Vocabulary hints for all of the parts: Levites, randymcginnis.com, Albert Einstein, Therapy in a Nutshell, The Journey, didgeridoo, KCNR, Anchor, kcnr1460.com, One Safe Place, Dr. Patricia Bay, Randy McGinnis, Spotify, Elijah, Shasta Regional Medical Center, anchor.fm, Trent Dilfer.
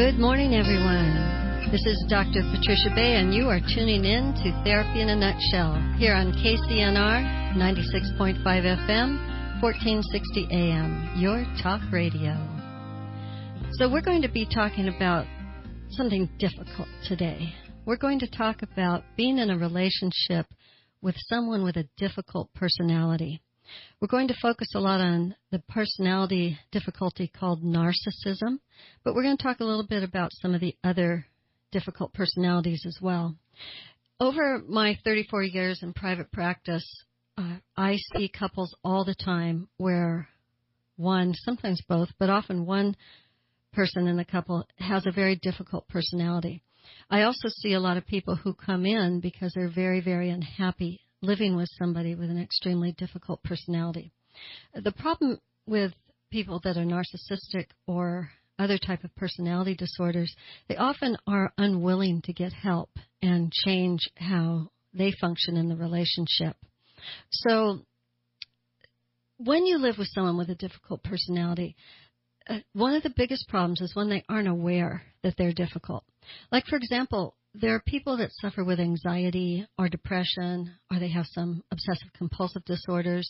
Good morning, everyone. This is Dr. Patricia Bay, and you are tuning in to Therapy in a Nutshell here on KCNR 96.5 FM, 1460 AM, your talk radio. So we're going to be talking about something difficult today. We're going to talk about being in a relationship with someone with a difficult personality. We're going to focus a lot on the personality difficulty called narcissism, but we're going to talk a little bit about some of the other difficult personalities as well. Over my 34 years in private practice, I see couples all the time where one, sometimes both, but often one person in the couple has a very difficult personality. I also see a lot of people who come in because they're very, very unhappy living with somebody with an extremely difficult personality. The problem with people that are narcissistic or other type of personality disorders, they often are unwilling to get help and change how they function in the relationship. So when you live with someone with a difficult personality, one of the biggest problems is when they aren't aware that they're difficult. Like, for example, there are people that suffer with anxiety or depression, or they have some obsessive-compulsive disorders.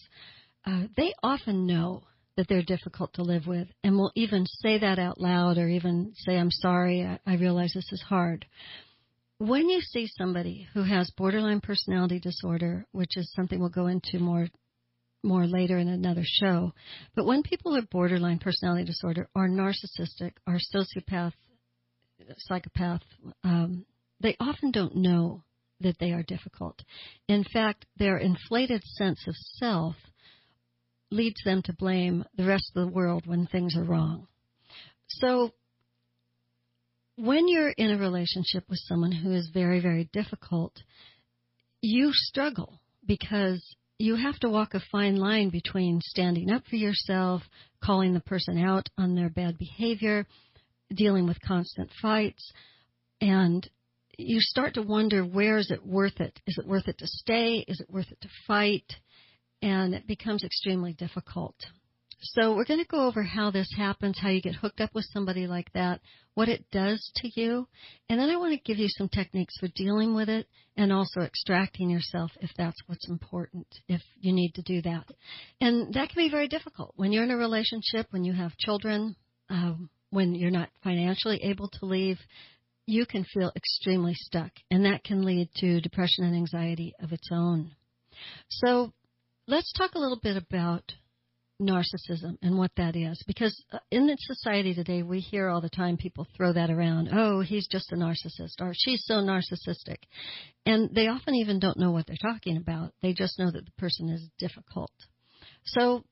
They often know that they're difficult to live with and will even say that out loud or even say, I'm sorry, I realize this is hard. When you see somebody who has borderline personality disorder, which is something we'll go into more later in another show, but when people with borderline personality disorder are narcissistic or sociopath, psychopath, they often don't know that they are difficult. In fact, their inflated sense of self leads them to blame the rest of the world when things are wrong. So when you're in a relationship with someone who is very, very difficult, you struggle because you have to walk a fine line between standing up for yourself, calling the person out on their bad behavior, dealing with constant fights, and you start to wonder, where is it worth it? Is it worth it to stay? Is it worth it to fight? And it becomes extremely difficult. So we're going to go over how this happens, how you get hooked up with somebody like that, what it does to you. And then I want to give you some techniques for dealing with it and also extracting yourself if that's what's important, if you need to do that. And that can be very difficult when you're in a relationship, when you have children, when you're not financially able to leave. You can feel extremely stuck, and that can lead to depression and anxiety of its own. So let's talk a little bit about narcissism and what that is, because in society today, we hear all the time people throw that around. Oh, he's just a narcissist, or she's so narcissistic. And they often even don't know what they're talking about. They just know that the person is difficult. So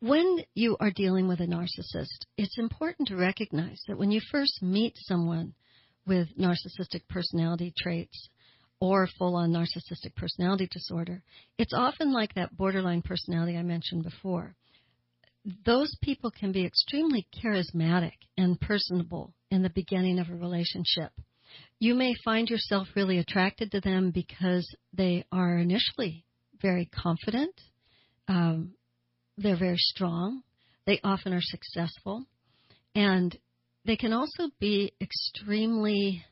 when you are dealing with a narcissist, it's important to recognize that when you first meet someone with narcissistic personality traits or full-on narcissistic personality disorder, it's often like that borderline personality I mentioned before. Those people can be extremely charismatic and personable in the beginning of a relationship. You may find yourself really attracted to them because they are initially very confident. They're very strong. They often are successful. And they can also be extremely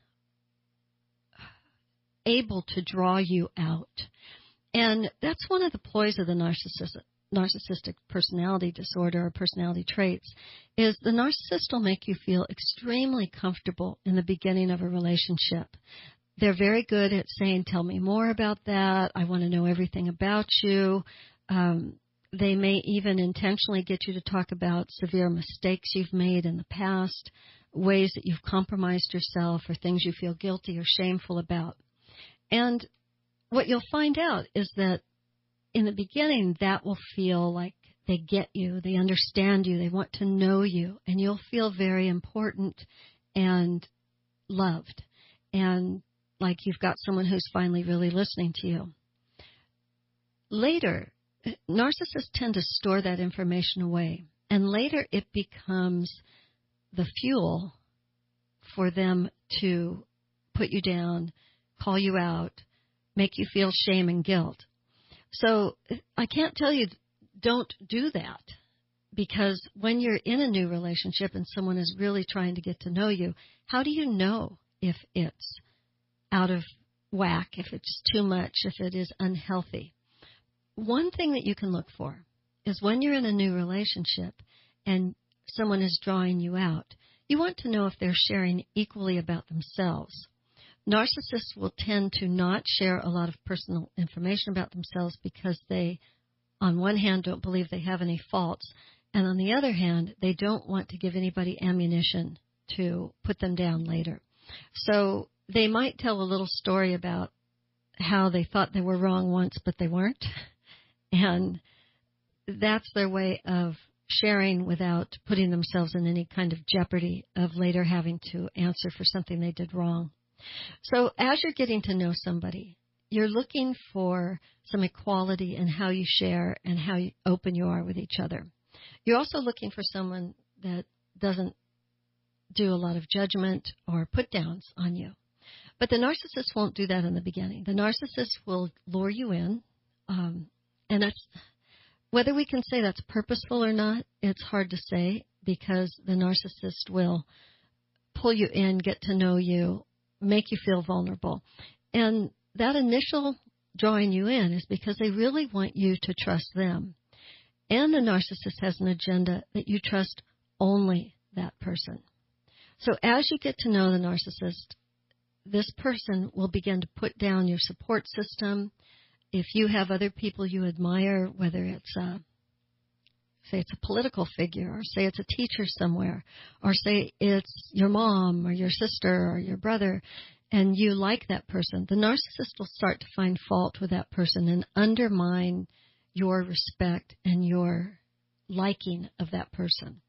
able to draw you out. And that's one of the ploys of the narcissistic personality disorder or personality traits, is the narcissist will make you feel extremely comfortable in the beginning of a relationship. They're very good at saying, tell me more about that. I want to know everything about you. They may even intentionally get you to talk about severe mistakes you've made in the past, ways that you've compromised yourself, or things you feel guilty or shameful about. And what you'll find out is that in the beginning, that will feel like they get you, they understand you, they want to know you, and you'll feel very important and loved, and like you've got someone who's finally really listening to you. Later, narcissists tend to store that information away, and later it becomes the fuel for them to put you down, call you out, make you feel shame and guilt. So I can't tell you don't do that, Because when you're in a new relationship and someone is really trying to get to know you, how do you know if it's out of whack, if it's too much, if it is unhealthy? One thing that you can look for is when you're in a new relationship and someone is drawing you out, you want to know if they're sharing equally about themselves. Narcissists will tend to not share a lot of personal information about themselves because they, on one hand, don't believe they have any faults, and on the other hand, they don't want to give anybody ammunition to put them down later. So they might tell a little story about how they thought they were wrong once, but they weren't, and that's their way of sharing without putting themselves in any kind of jeopardy of later having to answer for something they did wrong. So as you're getting to know somebody, you're looking for some equality in how you share and how open you are with each other. You're also looking for someone that doesn't do a lot of judgment or put-downs on you. But the narcissist won't do that in the beginning. The narcissist will lure you in, and that's, whether we can say that's purposeful or not, it's hard to say because the narcissist will pull you in, get to know you, make you feel vulnerable. And that initial drawing you in is because they really want you to trust them. And the narcissist has an agenda that you trust only that person. So as you get to know the narcissist, this person will begin to put down your support system. If you have other people you admire, whether it's a political figure, or say it's a teacher somewhere, or say it's your mom or your sister or your brother, and you like that person, the narcissist will start to find fault with that person and undermine your respect and your liking of that person.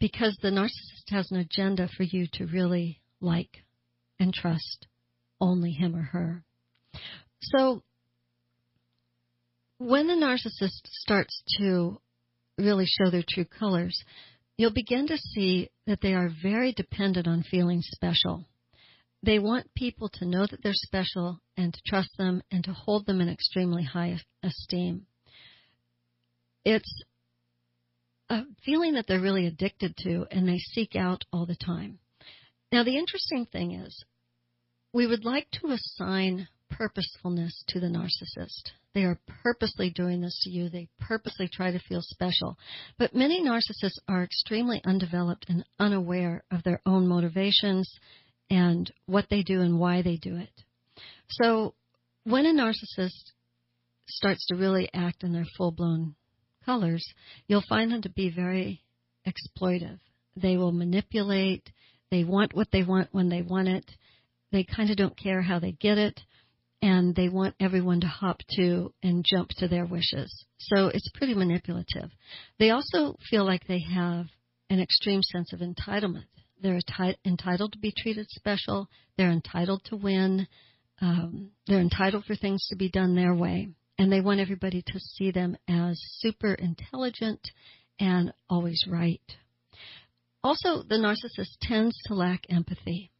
Because the narcissist has an agenda for you to really like and trust only him or her. So when the narcissist starts to really show their true colors, you'll begin to see that they are very dependent on feeling special. They want people to know that they're special and to trust them and to hold them in extremely high esteem. It's a feeling that they're really addicted to and they seek out all the time. Now, the interesting thing is we would like to assign purposefulness to the narcissist. They are purposely doing this to you. They purposely try to feel special. But many narcissists are extremely undeveloped and unaware of their own motivations and what they do and why they do it. So when a narcissist starts to really act in their full-blown colors, you'll find them to be very exploitive. They will manipulate. They want what they want when they want it. They kind of don't care how they get it. And they want everyone to hop to and jump to their wishes. So it's pretty manipulative. They also feel like they have an extreme sense of entitlement. They're entitled to be treated special. They're entitled to win. They're entitled for things to be done their way. And they want everybody to see them as super intelligent and always right. Also, the narcissist tends to lack empathy.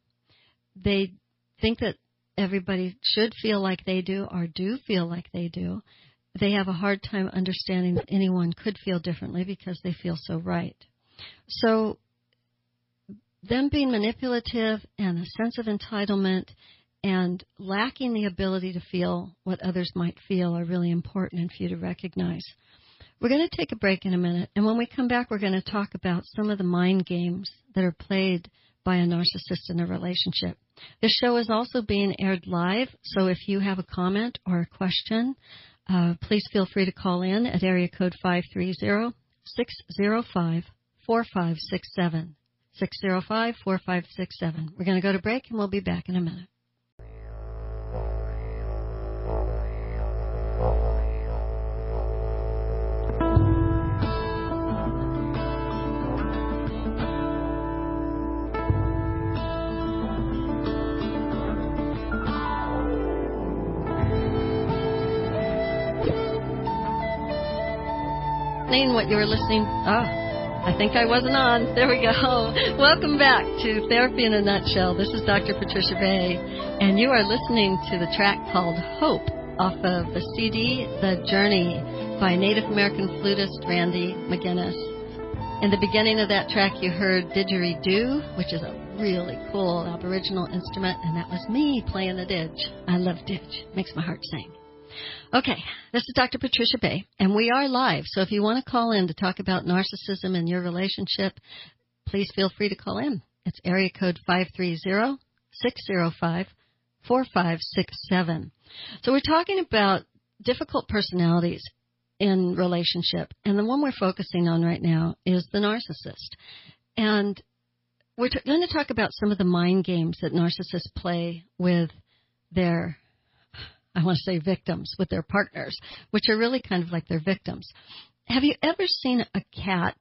They think that everybody should feel like they do or do feel like they do. They have a hard time understanding that anyone could feel differently because they feel so right. So them being manipulative and a sense of entitlement and lacking the ability to feel what others might feel are really important and for you to recognize. We're going to take a break in a minute, and when we come back, we're going to talk about some of the mind games that are played by a narcissist in a relationship. This show is also being aired live, so if you have a comment or a question, please feel free to call in at area code 530-605-4567, 605-4567. We're going to go to break, and we'll be back in a minute. What you were listening. I think I wasn't on. There we go. Welcome back to Therapy in a Nutshell. This is Dr. Patricia Bay, and you are listening to the track called Hope off of the CD, The Journey, by Native American flutist Randy McGinnis. In the beginning of that track, you heard didgeridoo, which is a really cool Aboriginal instrument, and that was me playing the didge. I love didge. Makes my heart sing. Okay, this is Dr. Patricia Bay, and we are live, so if you want to call in to talk about narcissism and your relationship, please feel free to call in. It's area code 530-605-4567. So we're talking about difficult personalities in relationship, and the one we're focusing on right now is the narcissist. And we're going to talk about some of the mind games that narcissists play with their, I want to say victims, with their partners, which are really kind of like their victims. Have you ever seen a cat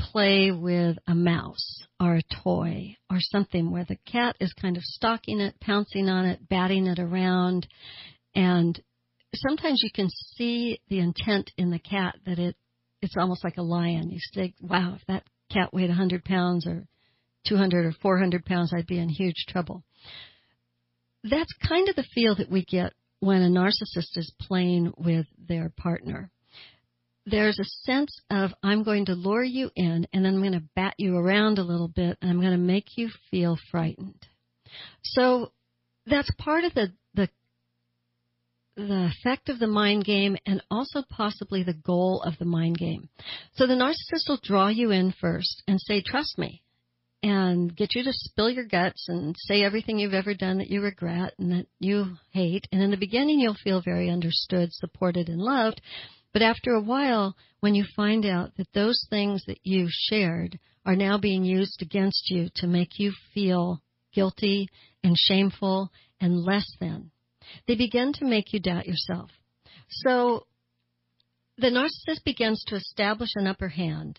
play with a mouse or a toy or something where the cat is kind of stalking it, pouncing on it, batting it around? And sometimes you can see the intent in the cat that it's almost like a lion. You think, wow, if that cat weighed 100 pounds or 200 or 400 pounds, I'd be in huge trouble. That's kind of the feel that we get when a narcissist is playing with their partner. There's a sense of, I'm going to lure you in, and then I'm going to bat you around a little bit, and I'm going to make you feel frightened. So that's part of the effect of the mind game, and also possibly the goal of the mind game. So the narcissist will draw you in first and say, trust me, and get you to spill your guts and say everything you've ever done that you regret and that you hate. And in the beginning, you'll feel very understood, supported, and loved. But after a while, when you find out that those things that you shared are now being used against you to make you feel guilty and shameful and less than, they begin to make you doubt yourself. So the narcissist begins to establish an upper hand.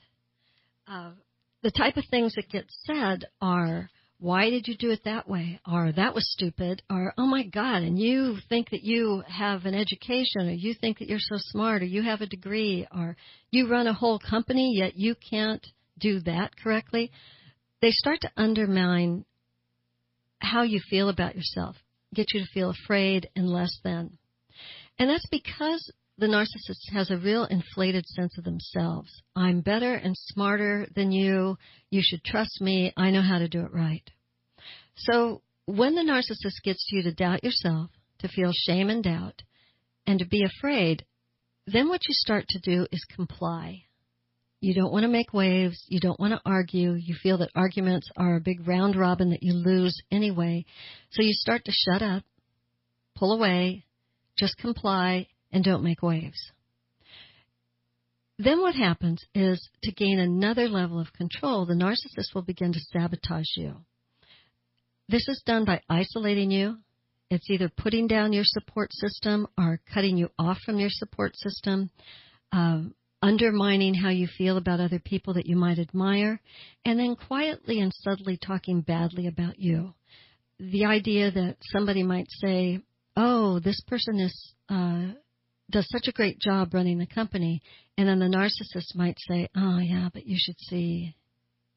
The type of things that get said are, why did you do it that way? Or, that was stupid. Or, oh, my God, and you think that you have an education, or you think that you're so smart, or you have a degree, or you run a whole company, yet you can't do that correctly. They start to undermine how you feel about yourself, get you to feel afraid and less than. And that's because the narcissist has a real inflated sense of themselves. I'm better and smarter than you. You should trust me. I know how to do it right. So when the narcissist gets you to doubt yourself, to feel shame and doubt, and to be afraid, then what you start to do is comply. You don't want to make waves. You don't want to argue. You feel that arguments are a big round robin that you lose anyway. So you start to shut up, pull away, just comply, and don't make waves. Then what happens is, to gain another level of control, the narcissist will begin to sabotage you. This is done by isolating you. It's either putting down your support system or cutting you off from your support system, undermining how you feel about other people that you might admire, and then quietly and subtly talking badly about you. The idea that somebody might say, oh, this person is does such a great job running the company. And then the narcissist might say, oh, yeah, but you should see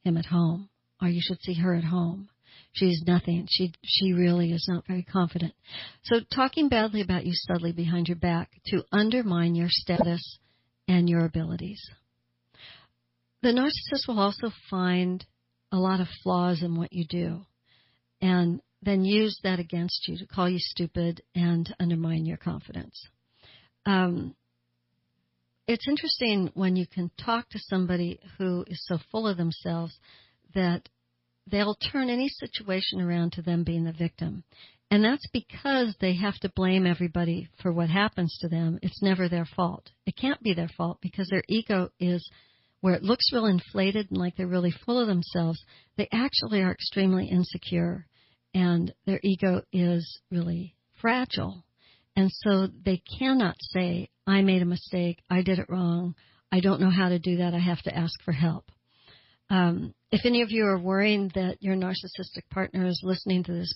him at home, or you should see her at home. She's nothing. She really is not very confident. So talking badly about you subtly behind your back to undermine your status and your abilities. The narcissist will also find a lot of flaws in what you do, and then use that against you to call you stupid and to undermine your confidence. It's interesting when you can talk to somebody who is so full of themselves that they'll turn any situation around to them being the victim. And that's because they have to blame everybody for what happens to them. It's never their fault. It can't be their fault because their ego is where it looks real inflated and like they're really full of themselves. They actually are extremely insecure, and their ego is really fragile. And so they cannot say, I made a mistake, I did it wrong, I don't know how to do that, I have to ask for help. If any of you are worrying that your narcissistic partner is listening to this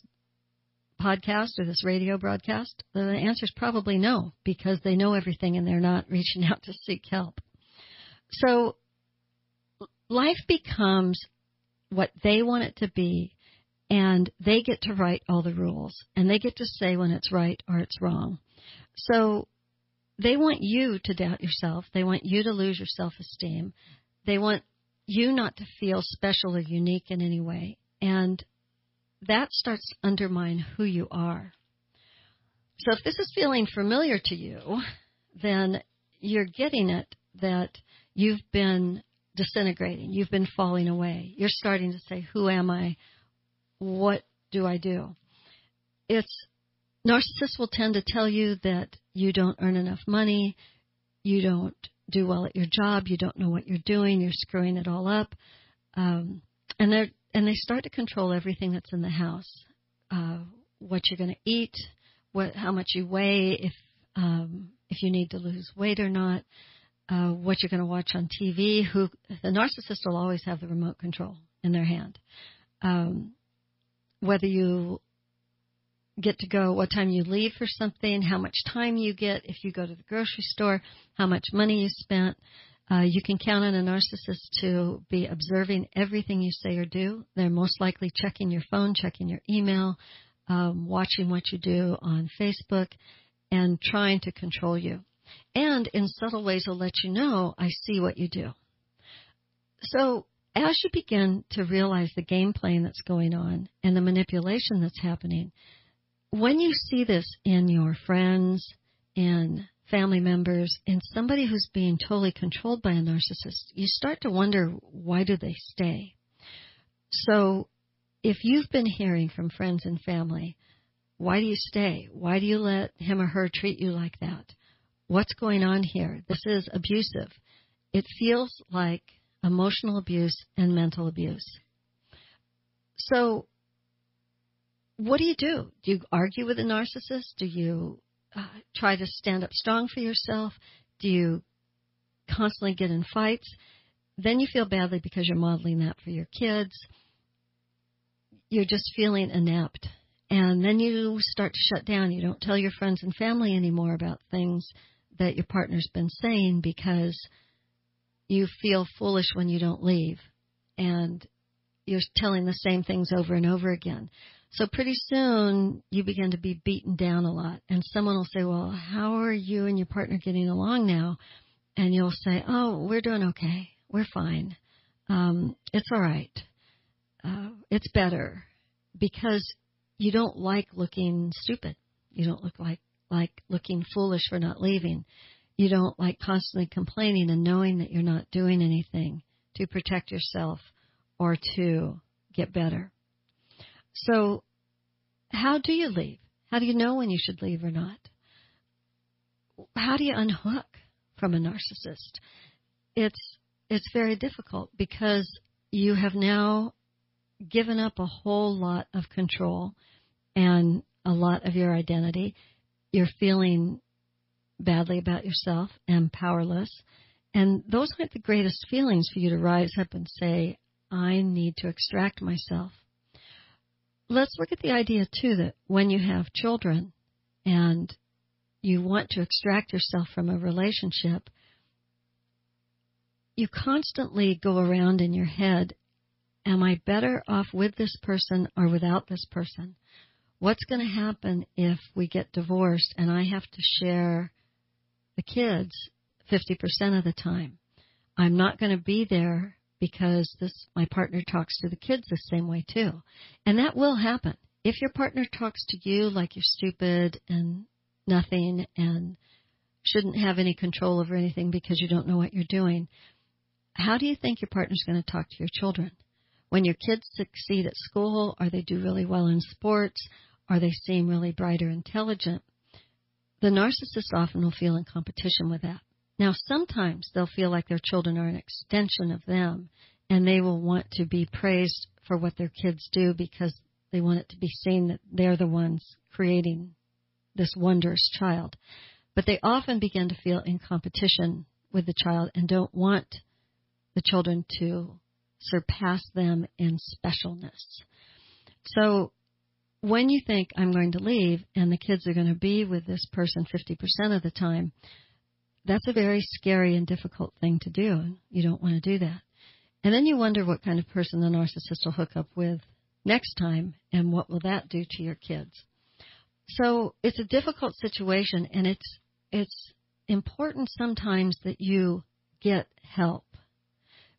podcast or this radio broadcast, then the answer is probably no, because they know everything and they're not reaching out to seek help. So life becomes what they want it to be, and they get to write all the rules, and they get to say when it's right or it's wrong. So they want you to doubt yourself. They want you to lose your self-esteem. They want you not to feel special or unique in any way. And that starts to undermine who you are. So if this is feeling familiar to you, then you're getting it that you've been disintegrating. You've been falling away. You're starting to say, who am I? What do I do? Narcissists will tend to tell you that you don't earn enough money, you don't do well at your job, you don't know what you're doing, you're screwing it all up. And they start to control everything that's in the house, what you're going to eat, how much you weigh, if you need to lose weight or not, what you're going to watch on TV. The narcissist will always have the remote control in their hand. Whether you get to go, what time you leave for something, how much time you get, if you go to the grocery store, how much money you spent. You can count on a narcissist to be observing everything you say or do. They're most likely checking your phone, checking your email, watching what you do on Facebook, and trying to control you. And in subtle ways, they'll let you know, I see what you do. So as you begin to realize the game playing that's going on and the manipulation that's happening, when you see this in your friends, in family members, in somebody who's being totally controlled by a narcissist, you start to wonder, why do they stay? So if you've been hearing from friends and family, why do you stay? Why do you let him or her treat you like that? What's going on here? This is abusive. It feels like emotional abuse and mental abuse. So what do you do? Do you argue with a narcissist? Do you try to stand up strong for yourself? Do you constantly get in fights? Then you feel badly because you're modeling that for your kids. You're just feeling inept. And then you start to shut down. You don't tell your friends and family anymore about things that your partner's been saying because you feel foolish when you don't leave. And you're telling the same things over and over again. So pretty soon you begin to be beaten down a lot, and someone will say, well, how are you and your partner getting along now? And you'll say, oh, we're doing okay. We're fine. It's all right. It's better, because you don't like looking stupid. You don't like looking foolish for not leaving. You don't like constantly complaining and knowing that you're not doing anything to protect yourself or to get better. So how do you leave? How do you know when you should leave or not? How do you unhook from a narcissist? It's very difficult, because you have now given up a whole lot of control and a lot of your identity. You're feeling badly about yourself and powerless. And those aren't the greatest feelings for you to rise up and say, I need to extract myself. Let's look at the idea, too, that when you have children and you want to extract yourself from a relationship, you constantly go around in your head, am I better off with this person or without this person? What's going to happen if we get divorced and I have to share the kids 50% of the time? I'm not going to be there, because my partner talks to the kids the same way, too. And that will happen. If your partner talks to you like you're stupid and nothing and shouldn't have any control over anything because you don't know what you're doing, how do you think your partner's going to talk to your children? When your kids succeed at school, or they do really well in sports, or they seem really bright or intelligent, the narcissist often will feel in competition with that. Now, sometimes they'll feel like their children are an extension of them, and they will want to be praised for what their kids do because they want it to be seen that they're the ones creating this wondrous child. But they often begin to feel in competition with the child and don't want the children to surpass them in specialness. So when you think, I'm going to leave, and the kids are going to be with this person 50% of the time, that's a very scary and difficult thing to do. You don't want to do that. And then you wonder what kind of person the narcissist will hook up with next time, and what will that do to your kids. So it's a difficult situation, and it's important sometimes that you get help,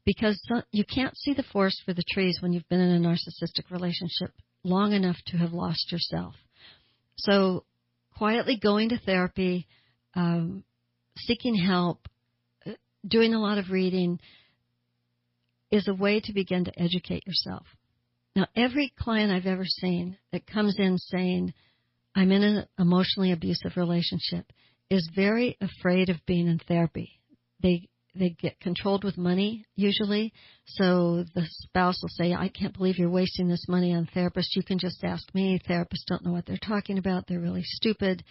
because you can't see the forest for the trees when you've been in a narcissistic relationship long enough to have lost yourself. So quietly going to therapy, seeking help, doing a lot of reading is a way to begin to educate yourself. Now, every client I've ever seen that comes in saying, I'm in an emotionally abusive relationship, is very afraid of being in therapy. They get controlled with money, usually. So the spouse will say, I can't believe you're wasting this money on therapists. You can just ask me. Therapists don't know what they're talking about. They're really stupid.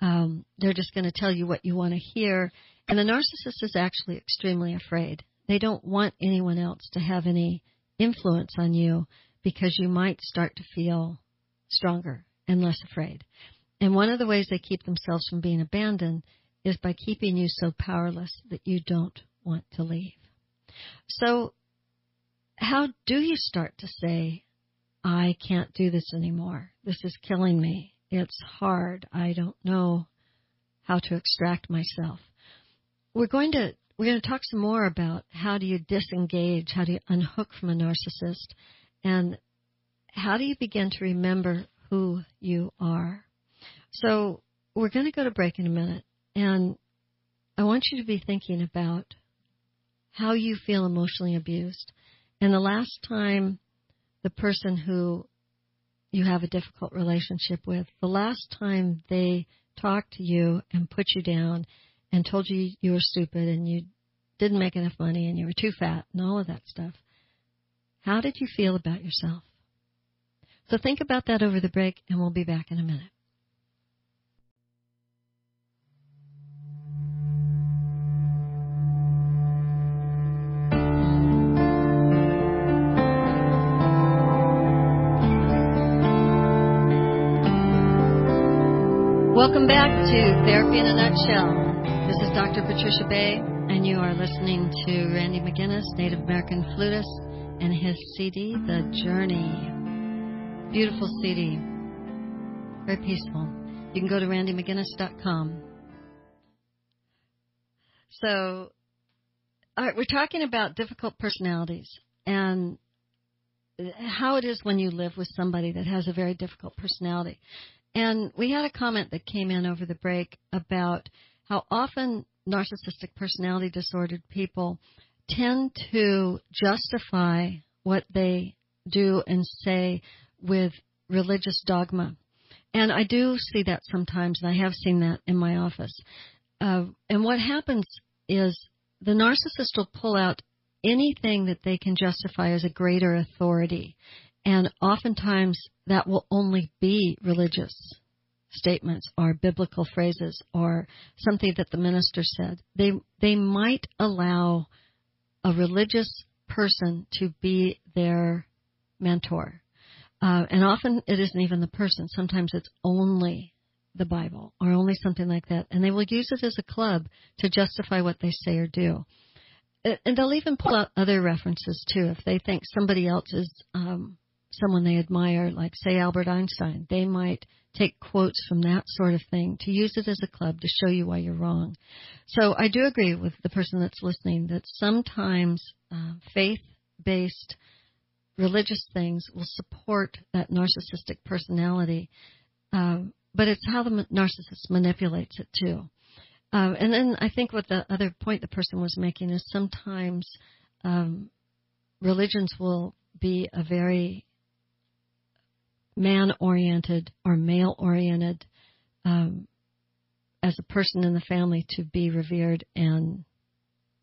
They're just going to tell you what you want to hear. And the narcissist is actually extremely afraid. They don't want anyone else to have any influence on you because you might start to feel stronger and less afraid. And one of the ways they keep themselves from being abandoned is by keeping you so powerless that you don't want to leave. So how do you start to say, I can't do this anymore. This is killing me. It's hard. I don't know how to extract myself. We're going to talk some more about how do you disengage, how do you unhook from a narcissist, and how do you begin to remember who you are. So we're going to go to break in a minute. And I want you to be thinking about how you feel emotionally abused. And the last time the person who you have a difficult relationship with, the last time they talked to you and put you down and told you you were stupid and you didn't make enough money and you were too fat and all of that stuff, how did you feel about yourself? So think about that over the break, and we'll be back in a minute. Welcome back to Therapy in a Nutshell. This is Dr. Patricia Bay, and you are listening to Randy McGinnis, Native American flutist, and his CD, The Journey. Beautiful CD. Very peaceful. You can go to randymcginnis.com. So, all right, we're talking about difficult personalities and how it is when you live with somebody that has a very difficult personality. And we had a comment that came in over the break about how often narcissistic personality disordered people tend to justify what they do and say with religious dogma. And I do see that sometimes, and I have seen that in my office. And what happens is the narcissist will pull out anything that they can justify as a greater authority. And oftentimes that will only be religious statements or biblical phrases or something that the minister said. They might allow a religious person to be their mentor. And often it isn't even the person. Sometimes it's only the Bible or only something like that. And they will use it as a club to justify what they say or do. And they'll even pull out other references, too, if they think somebody else is someone they admire, like, say, Albert Einstein. They might take quotes from that sort of thing to use it as a club to show you why you're wrong. So I do agree with the person that's listening that sometimes faith-based religious things will support that narcissistic personality, but it's how the narcissist manipulates it, too. And then I think what the other point the person was making is sometimes religions will be a very man-oriented or male-oriented as a person in the family to be revered and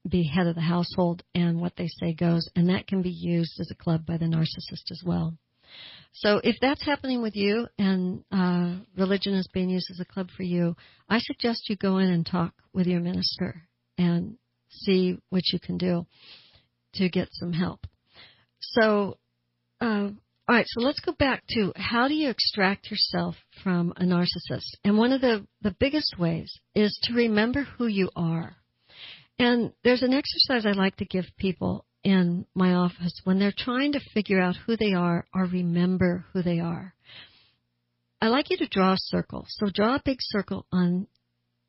be head of the household, and what they say goes. And that can be used as a club by the narcissist as well. So if that's happening with you and religion is being used as a club for you, I suggest you go in and talk with your minister and see what you can do to get some help. So, all right, so let's go back to how do you extract yourself from a narcissist? And one of the biggest ways is to remember who you are. And there's an exercise I like to give people in my office when they're trying to figure out who they are or remember who they are. I like you to draw a circle. So draw a big circle on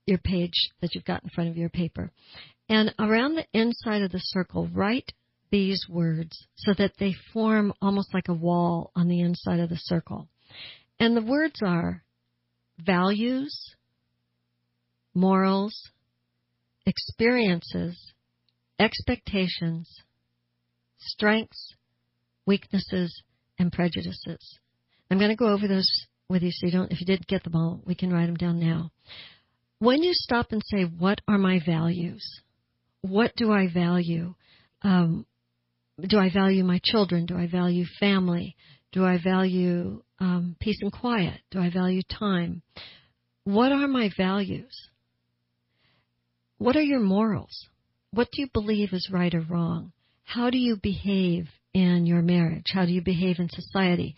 your page that you've got in front of your paper. And around the inside of the circle, write these words so that they form almost like a wall on the inside of the circle. And the words are values, morals, experiences, expectations, strengths, weaknesses, and prejudices. I'm going to go over those with you so you don't, if you didn't get them all, we can write them down now. When you stop and say, what are my values? What do I value? Do I value my children? Do I value family? Do I value peace and quiet? Do I value time? What are my values? What are your morals? What do you believe is right or wrong? How do you behave in your marriage? How do you behave in society?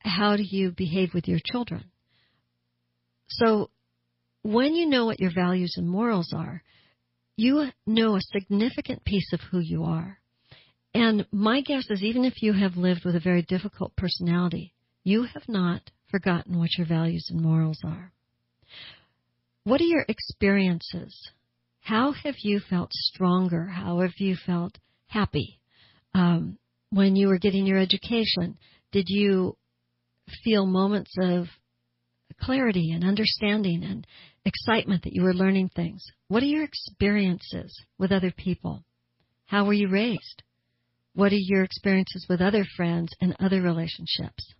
How do you behave with your children? So when you know what your values and morals are, you know a significant piece of who you are. And my guess is even if you have lived with a very difficult personality, you have not forgotten what your values and morals are. What are your experiences? How have you felt stronger? How have you felt happy? When you were getting your education, did you feel moments of clarity and understanding and excitement that you were learning things? What are your experiences with other people? How were you raised? What are your experiences with other friends and other relationships?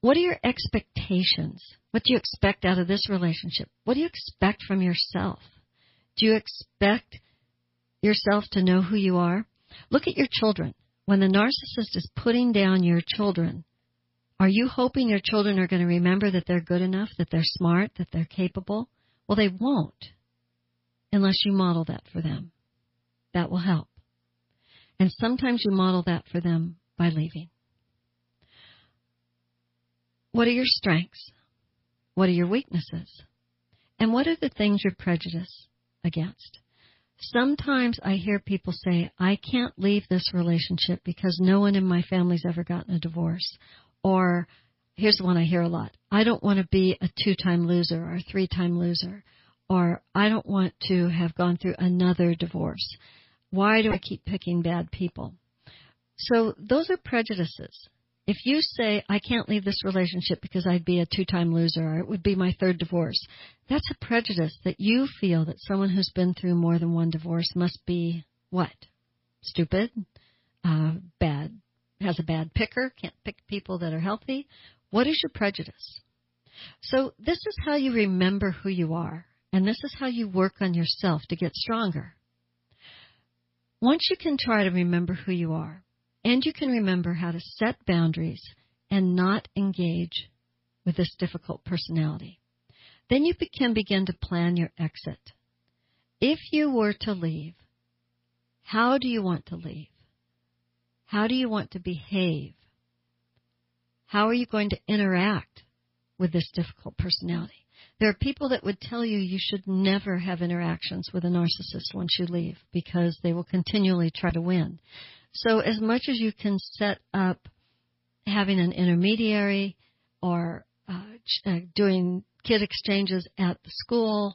What are your expectations? What do you expect out of this relationship? What do you expect from yourself? Do you expect yourself to know who you are? Look at your children. When the narcissist is putting down your children, are you hoping your children are going to remember that they're good enough, that they're smart, that they're capable? Well, they won't unless you model that for them. That will help. And sometimes you model that for them by leaving. What are your strengths? What are your weaknesses? And what are the things you're prejudiced against? Sometimes I hear people say, I can't leave this relationship because no one in my family's ever gotten a divorce. Or, here's the one I hear a lot, I don't want to be a 2-time loser or a 3-time loser. Or, I don't want to have gone through another divorce. Why do I keep picking bad people? So those are prejudices. If you say, I can't leave this relationship because I'd be a 2-time loser, or it would be my 3rd divorce, that's a prejudice that you feel that someone who's been through more than 1 divorce must be what? Stupid? Bad? Has a bad picker? Can't pick people that are healthy? What is your prejudice? So this is how you remember who you are, and this is how you work on yourself to get stronger. Once you can try to remember who you are, and you can remember how to set boundaries and not engage with this difficult personality, then you can begin to plan your exit. If you were to leave, how do you want to leave? How do you want to behave? How are you going to interact with this difficult personality? There are people that would tell you you should never have interactions with a narcissist once you leave because they will continually try to win. So as much as you can set up having an intermediary or doing kid exchanges at the school,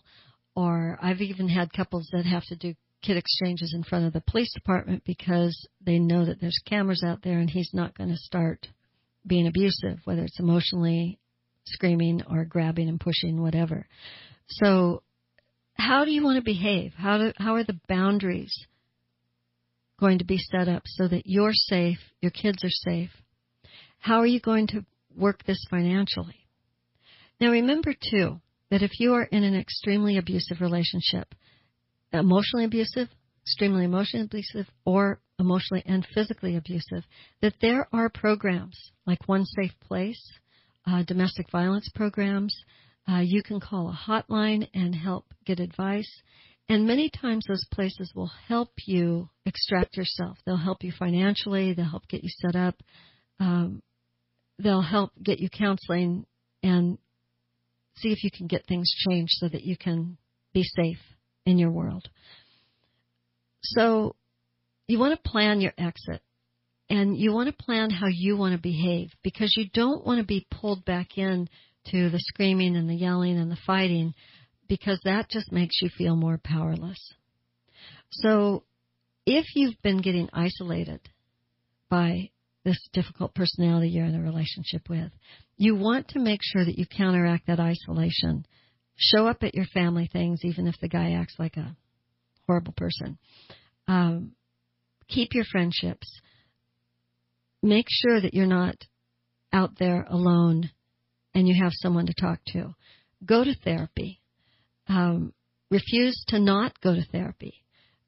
or I've even had couples that have to do kid exchanges in front of the police department because they know that there's cameras out there and he's not going to start being abusive, whether it's emotionally screaming or grabbing and pushing, whatever. So how do you want to behave? How are the boundaries going to be set up so that you're safe, your kids are safe? How are you going to work this financially? Now remember, too, that if you are in an extremely abusive relationship, emotionally abusive, extremely emotionally abusive, or emotionally and physically abusive, that there are programs like One Safe Place, domestic violence programs. You can call a hotline and help get advice. And many times those places will help you extract yourself. They'll help you financially. They'll help get you set up. They'll help get you counseling and see if you can get things changed so that you can be safe in your world. So you want to plan your exit, and you want to plan how you want to behave, because you don't want to be pulled back in to the screaming and the yelling and the fighting, because that just makes you feel more powerless. So if you've been getting isolated by this difficult personality you're in a relationship with, you want to make sure that you counteract that isolation. Show up at your family things, even if the guy acts like a horrible person. Keep your friendships. Make sure that you're not out there alone and you have someone to talk to. Go to therapy. Refuse to not go to therapy.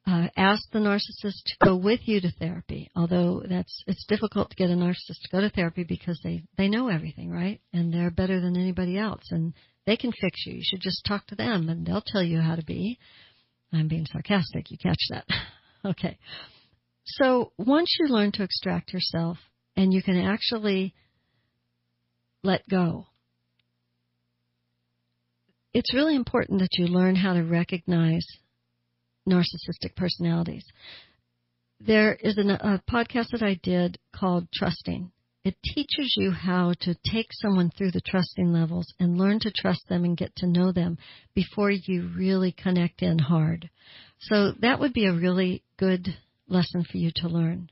Ask the narcissist to go with you to therapy, although it's difficult to get a narcissist to go to therapy because they know everything, right? And they're better than anybody else, and they can fix you. You should just talk to them, and they'll tell you how to be. I'm being sarcastic. You catch that. Okay. So once you learn to extract yourself and you can actually let go, it's really important that you learn how to recognize narcissistic personalities. There is a podcast that I did called Trusting. It teaches you how to take someone through the trusting levels and learn to trust them and get to know them before you really connect in hard. So that would be a really good lesson for you to learn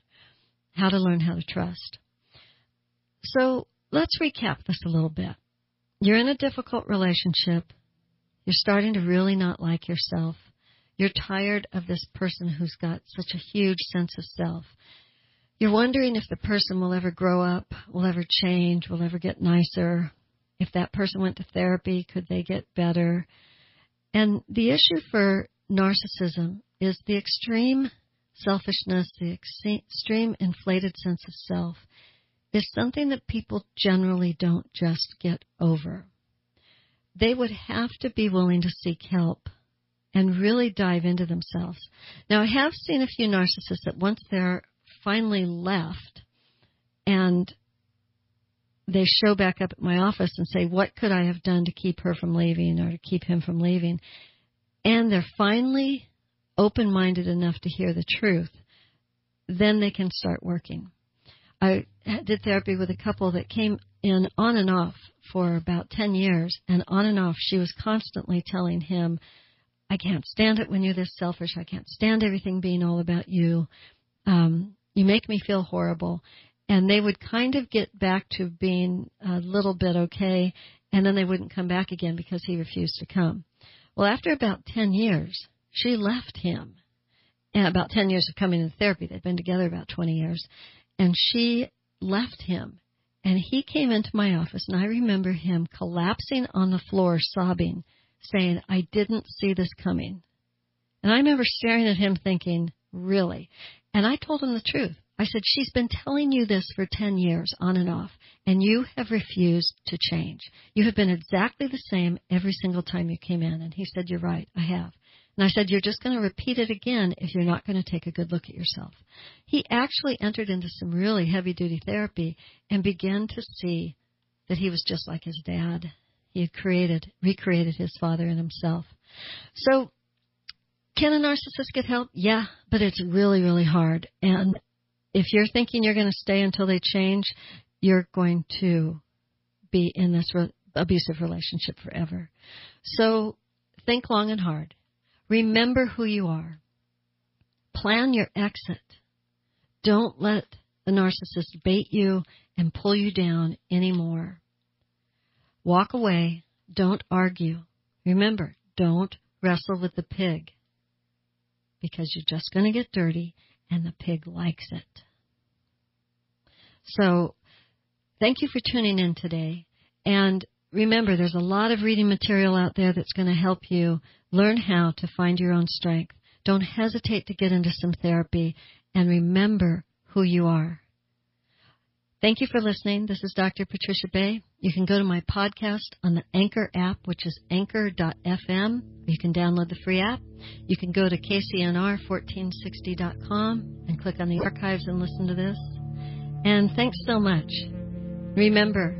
how to trust. So let's recap this a little bit. You're in a difficult relationship. You're starting to really not like yourself. You're tired of this person who's got such a huge sense of self. You're wondering if the person will ever grow up, will ever change, will ever get nicer. If that person went to therapy, could they get better? And the issue for narcissism is the extreme selfishness, the extreme inflated sense of self is something that people generally don't just get over. They would have to be willing to seek help and really dive into themselves. Now, I have seen a few narcissists that once they're finally left and they show back up at my office and say, what could I have done to keep her from leaving or to keep him from leaving? And they're finally open-minded enough to hear the truth, then they can start working. I did therapy with a couple that came in on and off for about 10 years, and on and off she was constantly telling him, I can't stand it when you're this selfish. I can't stand everything being all about you. You make me feel horrible. And they would kind of get back to being a little bit okay, and then they wouldn't come back again because he refused to come. Well, after about 10 years, she left him. And about 10 years of coming into therapy. They'd been together about 20 years. And she left him. And he came into my office, and I remember him collapsing on the floor, sobbing, saying, I didn't see this coming. And I remember staring at him thinking, really? And I told him the truth. I said, she's been telling you this for 10 years on and off, and you have refused to change. You have been exactly the same every single time you came in. And he said, you're right, I have. And I said, you're just going to repeat it again if you're not going to take a good look at yourself. He actually entered into some really heavy-duty therapy and began to see that he was just like his dad. He had recreated his father in himself. So can a narcissist get help? Yeah, but it's really, really hard. And if you're thinking you're going to stay until they change, you're going to be in this abusive relationship forever. So think long and hard. Remember who you are. Plan your exit. Don't let the narcissist bait you and pull you down anymore. Walk away. Don't argue. Remember, don't wrestle with the pig because you're just going to get dirty and the pig likes it. So thank you for tuning in today. And remember, there's a lot of reading material out there that's going to help you learn how to find your own strength. Don't hesitate to get into some therapy and remember who you are. Thank you for listening. This is Dr. Patricia Bay. You can go to my podcast on the Anchor app, which is anchor.fm. You can download the free app. You can go to kcnr1460.com and click on the archives and listen to this. And thanks so much. Remember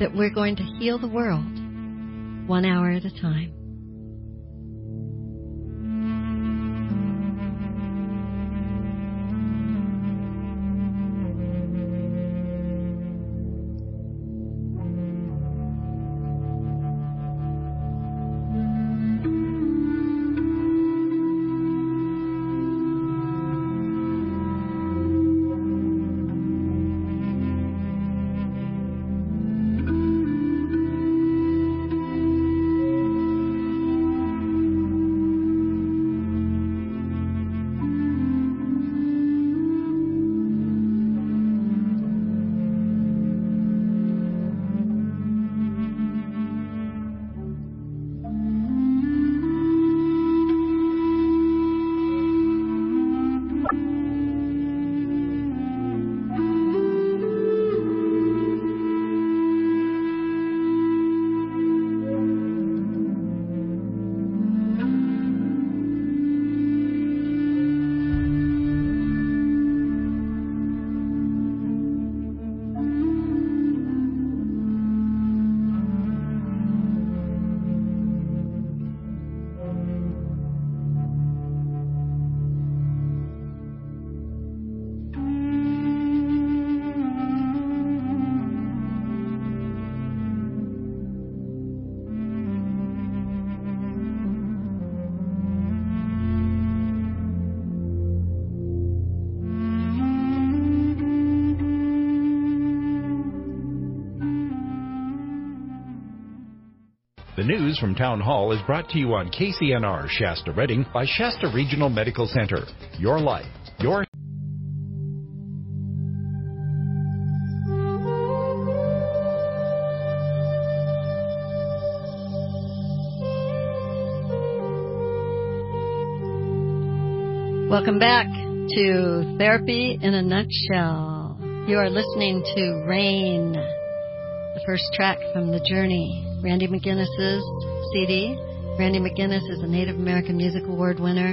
that we're going to heal the world 1 hour at a time. News from Town Hall is brought to you on KCNR Shasta Redding by Shasta Regional Medical Center. Your life, your... Welcome back to Therapy in a Nutshell. You are listening to Rain, the first track from The Journey, Randy McGinnis' CD. Randy McGinnis is a Native American Music Award winner,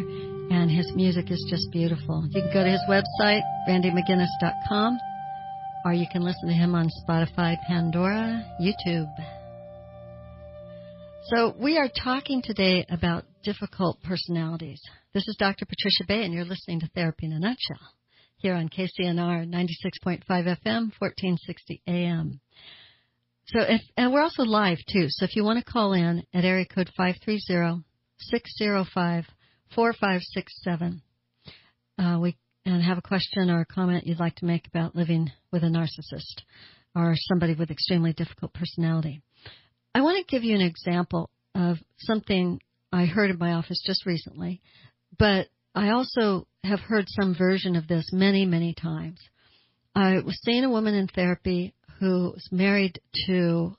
and his music is just beautiful. You can go to his website, randymcginnis.com, or you can listen to him on Spotify, Pandora, YouTube. So we are talking today about difficult personalities. This is Dr. Patricia Bay, and you're listening to Therapy in a Nutshell here on KCNR 96.5 FM, 1460 AM. So, and we're also live, too. So if you want to call in at area code 530-605-4567 and have a question or a comment you'd like to make about living with a narcissist or somebody with extremely difficult personality. I want to give you an example of something I heard in my office just recently, but I also have heard some version of this many, many times. I was seeing a woman in therapy who is married to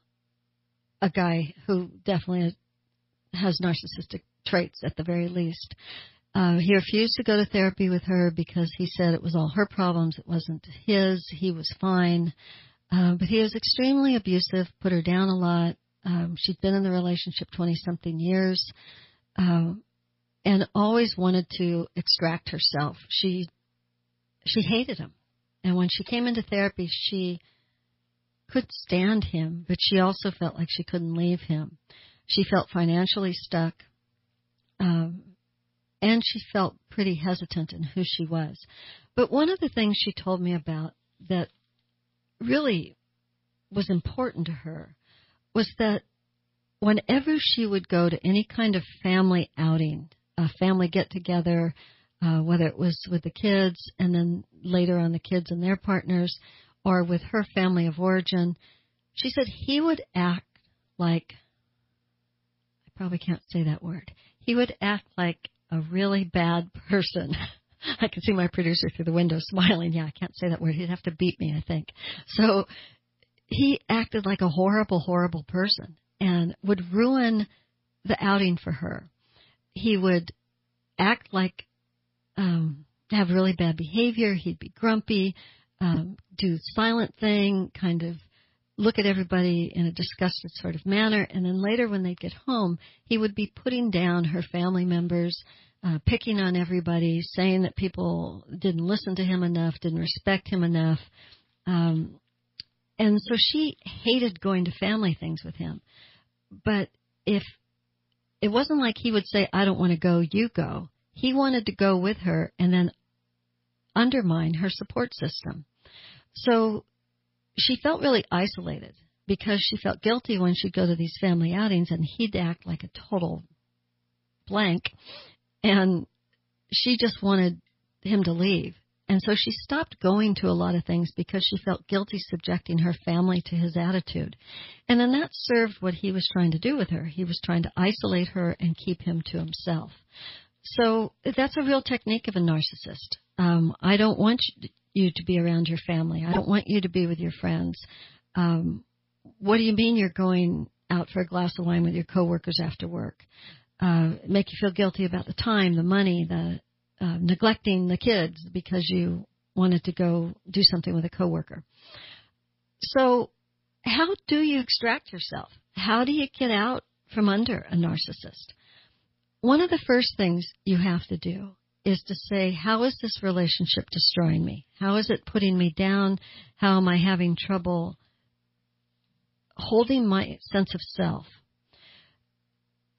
a guy who definitely has narcissistic traits at the very least. He refused to go to therapy with her because he said it was all her problems. It wasn't his. He was fine. But he was extremely abusive, put her down a lot. She'd been in the relationship 20-something years and always wanted to extract herself. She hated him. And when she came into therapy, she could stand him, but she also felt like she couldn't leave him. She felt financially stuck, and she felt pretty hesitant in who she was. But one of the things she told me about that really was important to her was that whenever she would go to any kind of family outing, a family get-together, whether it was with the kids and then later on the kids and their partners, or with her family of origin, she said he would act like, I probably can't say that word, he would act like a really bad person. I can see my producer through the window smiling. Yeah, I can't say that word. He'd have to beat me, I think. So he acted like a horrible, horrible person and would ruin the outing for her. He would act like, have really bad behavior. He'd be grumpy, do silent thing, kind of look at everybody in a disgusted sort of manner. And then later when they'd get home, he would be putting down her family members, picking on everybody, saying that people didn't listen to him enough, didn't respect him enough. And so she hated going to family things with him. But if it wasn't like he would say, I don't want to go, you go. He wanted to go with her and then undermine her support system. So she felt really isolated because she felt guilty when she'd go to these family outings and he'd act like a total blank. And she just wanted him to leave. And so she stopped going to a lot of things because she felt guilty subjecting her family to his attitude. And then that served what he was trying to do with her. He was trying to isolate her and keep him to himself. So that's a real technique of a narcissist. I don't want you to be around your family. I don't want you to be with your friends. What do you mean you're going out for a glass of wine with your coworkers after work? Make you feel guilty about the time, the money, the neglecting the kids because you wanted to go do something with a coworker. So how do you extract yourself? How do you get out from under a narcissist? One of the first things you have to do is to say, how is this relationship destroying me? How is it putting me down? How am I having trouble holding my sense of self?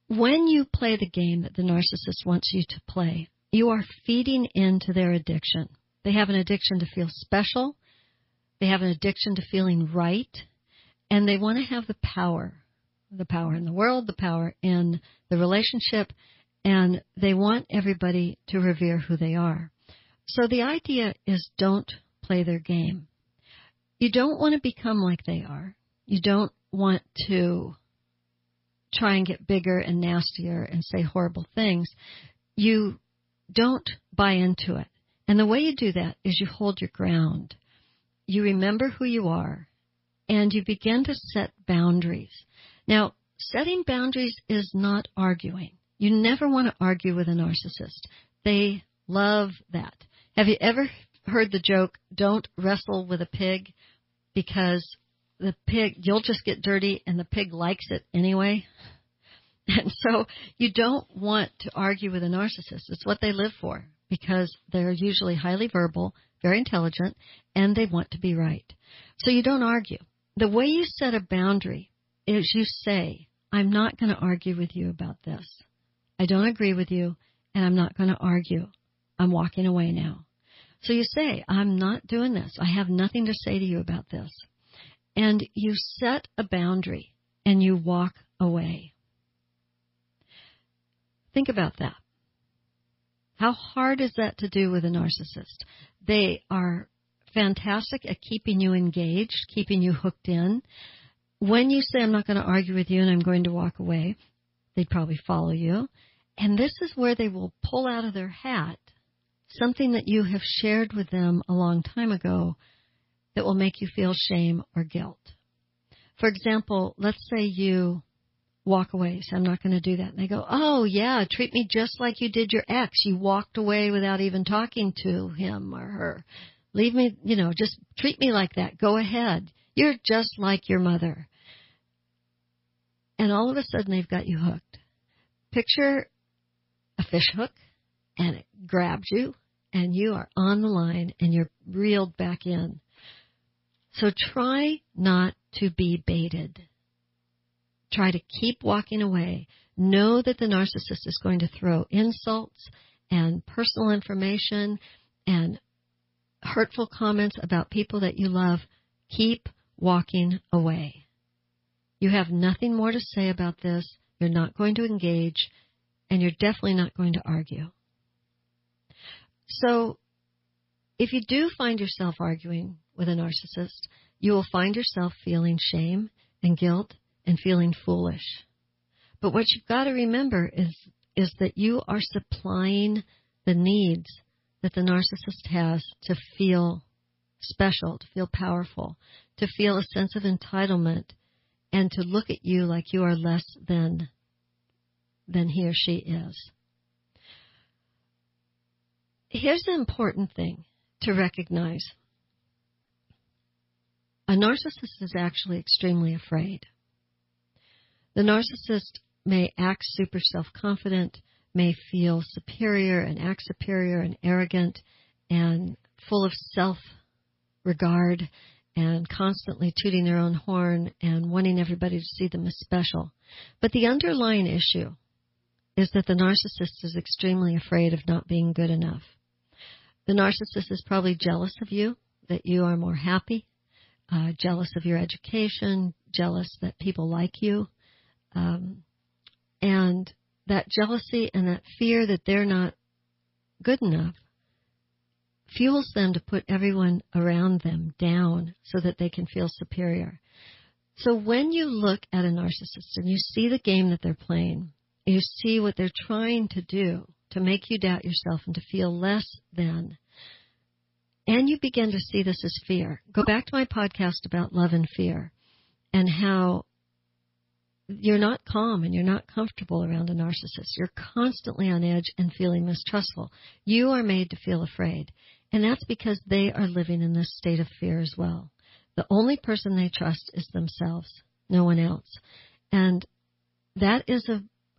When you play the game that the narcissist wants you to play, you are feeding into their addiction. They have an addiction to feel special. They have an addiction to feeling right. And they want to have the power in the world, the power in the relationship. And they want everybody to revere who they are. So the idea is don't play their game. You don't want to become like they are. You don't want to try and get bigger and nastier and say horrible things. You don't buy into it. And the way you do that is you hold your ground. You remember who you are, and you begin to set boundaries. Now, setting boundaries is not arguing. You never want to argue with a narcissist. They love that. Have you ever heard the joke, don't wrestle with a pig because the pig, you'll just get dirty and the pig likes it anyway? And so you don't want to argue with a narcissist. It's what they live for because they're usually highly verbal, very intelligent, and they want to be right. So you don't argue. The way you set a boundary is you say, I'm not going to argue with you about this. I don't agree with you, and I'm not going to argue. I'm walking away now. So you say, I'm not doing this. I have nothing to say to you about this. And you set a boundary, and you walk away. Think about that. How hard is that to do with a narcissist? They are fantastic at keeping you engaged, keeping you hooked in. When you say, I'm not going to argue with you and I'm going to walk away, they'd probably follow you. And this is where they will pull out of their hat something that you have shared with them a long time ago that will make you feel shame or guilt. For example, let's say you walk away, so I'm not going to do that. And they go, oh, yeah, treat me just like you did your ex. You walked away without even talking to him or her. Leave me, you know, just treat me like that. Go ahead. You're just like your mother. And all of a sudden, they've got you hooked. Picture a fish hook, and it grabs you, and you are on the line, and you're reeled back in. So try not to be baited. Try to keep walking away. Know that the narcissist is going to throw insults and personal information and hurtful comments about people that you love. Keep walking away. You have nothing more to say about this. You're not going to engage, and you're definitely not going to argue. So if you do find yourself arguing with a narcissist, you will find yourself feeling shame and guilt and feeling foolish. But what you've got to remember is that you are supplying the needs that the narcissist has to feel special, to feel powerful, to feel a sense of entitlement, and to look at you like you are less than he or she is. Here's an important thing to recognize. A narcissist is actually extremely afraid. The narcissist may act super self-confident, may feel superior and act superior and arrogant and full of self-regard and constantly tooting their own horn and wanting everybody to see them as special. But the underlying issue is that the narcissist is extremely afraid of not being good enough. The narcissist is probably jealous of you, that you are more happy, jealous of your education, jealous that people like you. And that jealousy and that fear that they're not good enough fuels them to put everyone around them down so that they can feel superior. So when you look at a narcissist and you see the game that they're playing, you see what they're trying to do to make you doubt yourself and to feel less than, and you begin to see this as fear. Go back to my podcast about love and fear and how you're not calm and you're not comfortable around a narcissist. You're constantly on edge and feeling mistrustful. You are made to feel afraid. And that's because they are living in this state of fear as well. The only person they trust is themselves, no one else. And that is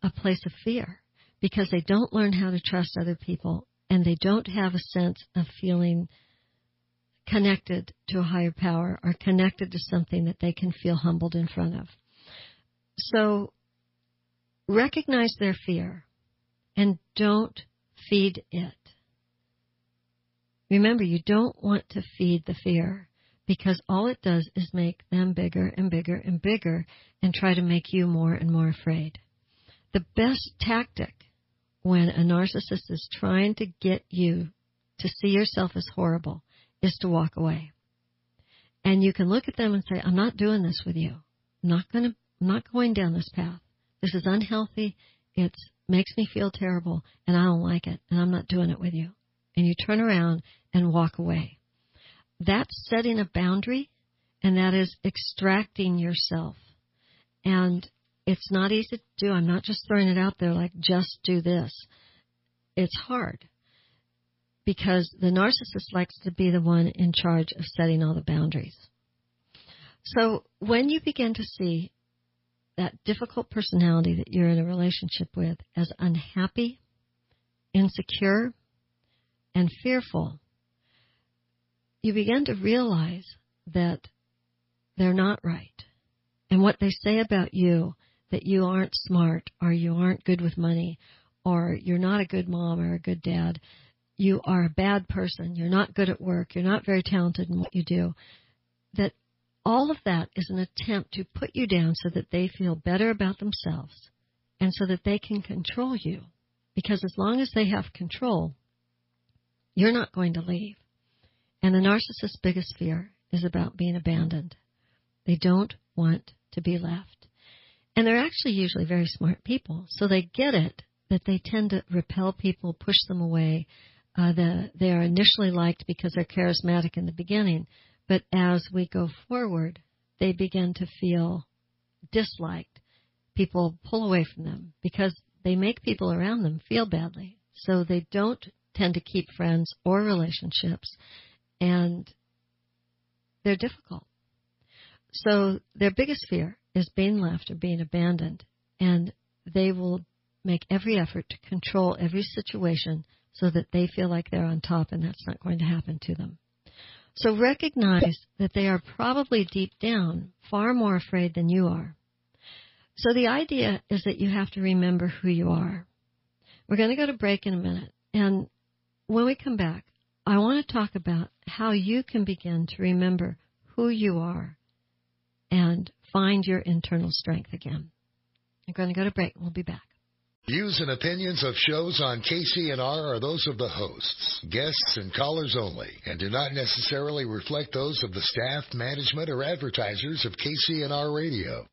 a place of fear because they don't learn how to trust other people and they don't have a sense of feeling connected to a higher power or connected to something that they can feel humbled in front of. So recognize their fear and don't feed it. Remember, you don't want to feed the fear because all it does is make them bigger and bigger and bigger and try to make you more and more afraid. The best tactic when a narcissist is trying to get you to see yourself as horrible is to walk away. And you can look at them and say, I'm not doing this with you. I'm not going down this path. This is unhealthy. It makes me feel terrible, and I don't like it, and I'm not doing it with you. And you turn around and walk away. That's setting a boundary, and that is extracting yourself. And it's not easy to do. I'm not just throwing it out there like, just do this. It's hard because the narcissist likes to be the one in charge of setting all the boundaries. So when you begin to see that difficult personality that you're in a relationship with as unhappy, insecure, and fearful, you begin to realize that they're not right. And what they say about you, that you aren't smart, or you aren't good with money, or you're not a good mom or a good dad, you are a bad person, you're not good at work, you're not very talented in what you do, that all of that is an attempt to put you down so that they feel better about themselves and so that they can control you. Because as long as they have control, you're not going to leave. And the narcissist's biggest fear is about being abandoned. They don't want to be left. And they're actually usually very smart people, so they get it that they tend to repel people, push them away. They are initially liked because they're charismatic in the beginning, but as we go forward, they begin to feel disliked. People pull away from them because they make people around them feel badly, so they don't tend to keep friends or relationships, and they're difficult. So their biggest fear is being left or being abandoned, and they will make every effort to control every situation so that they feel like they're on top, and that's not going to happen to them. So recognize that they are probably deep down far more afraid than you are. So the idea is that you have to remember who you are. We're going to go to break in a minute, and when we come back, I want to talk about how you can begin to remember who you are and find your internal strength again. You're going to go to break. We'll be back. Views and opinions of shows on KCNR are those of the hosts, guests, and callers only, and do not necessarily reflect those of the staff, management, or advertisers of KCNR Radio.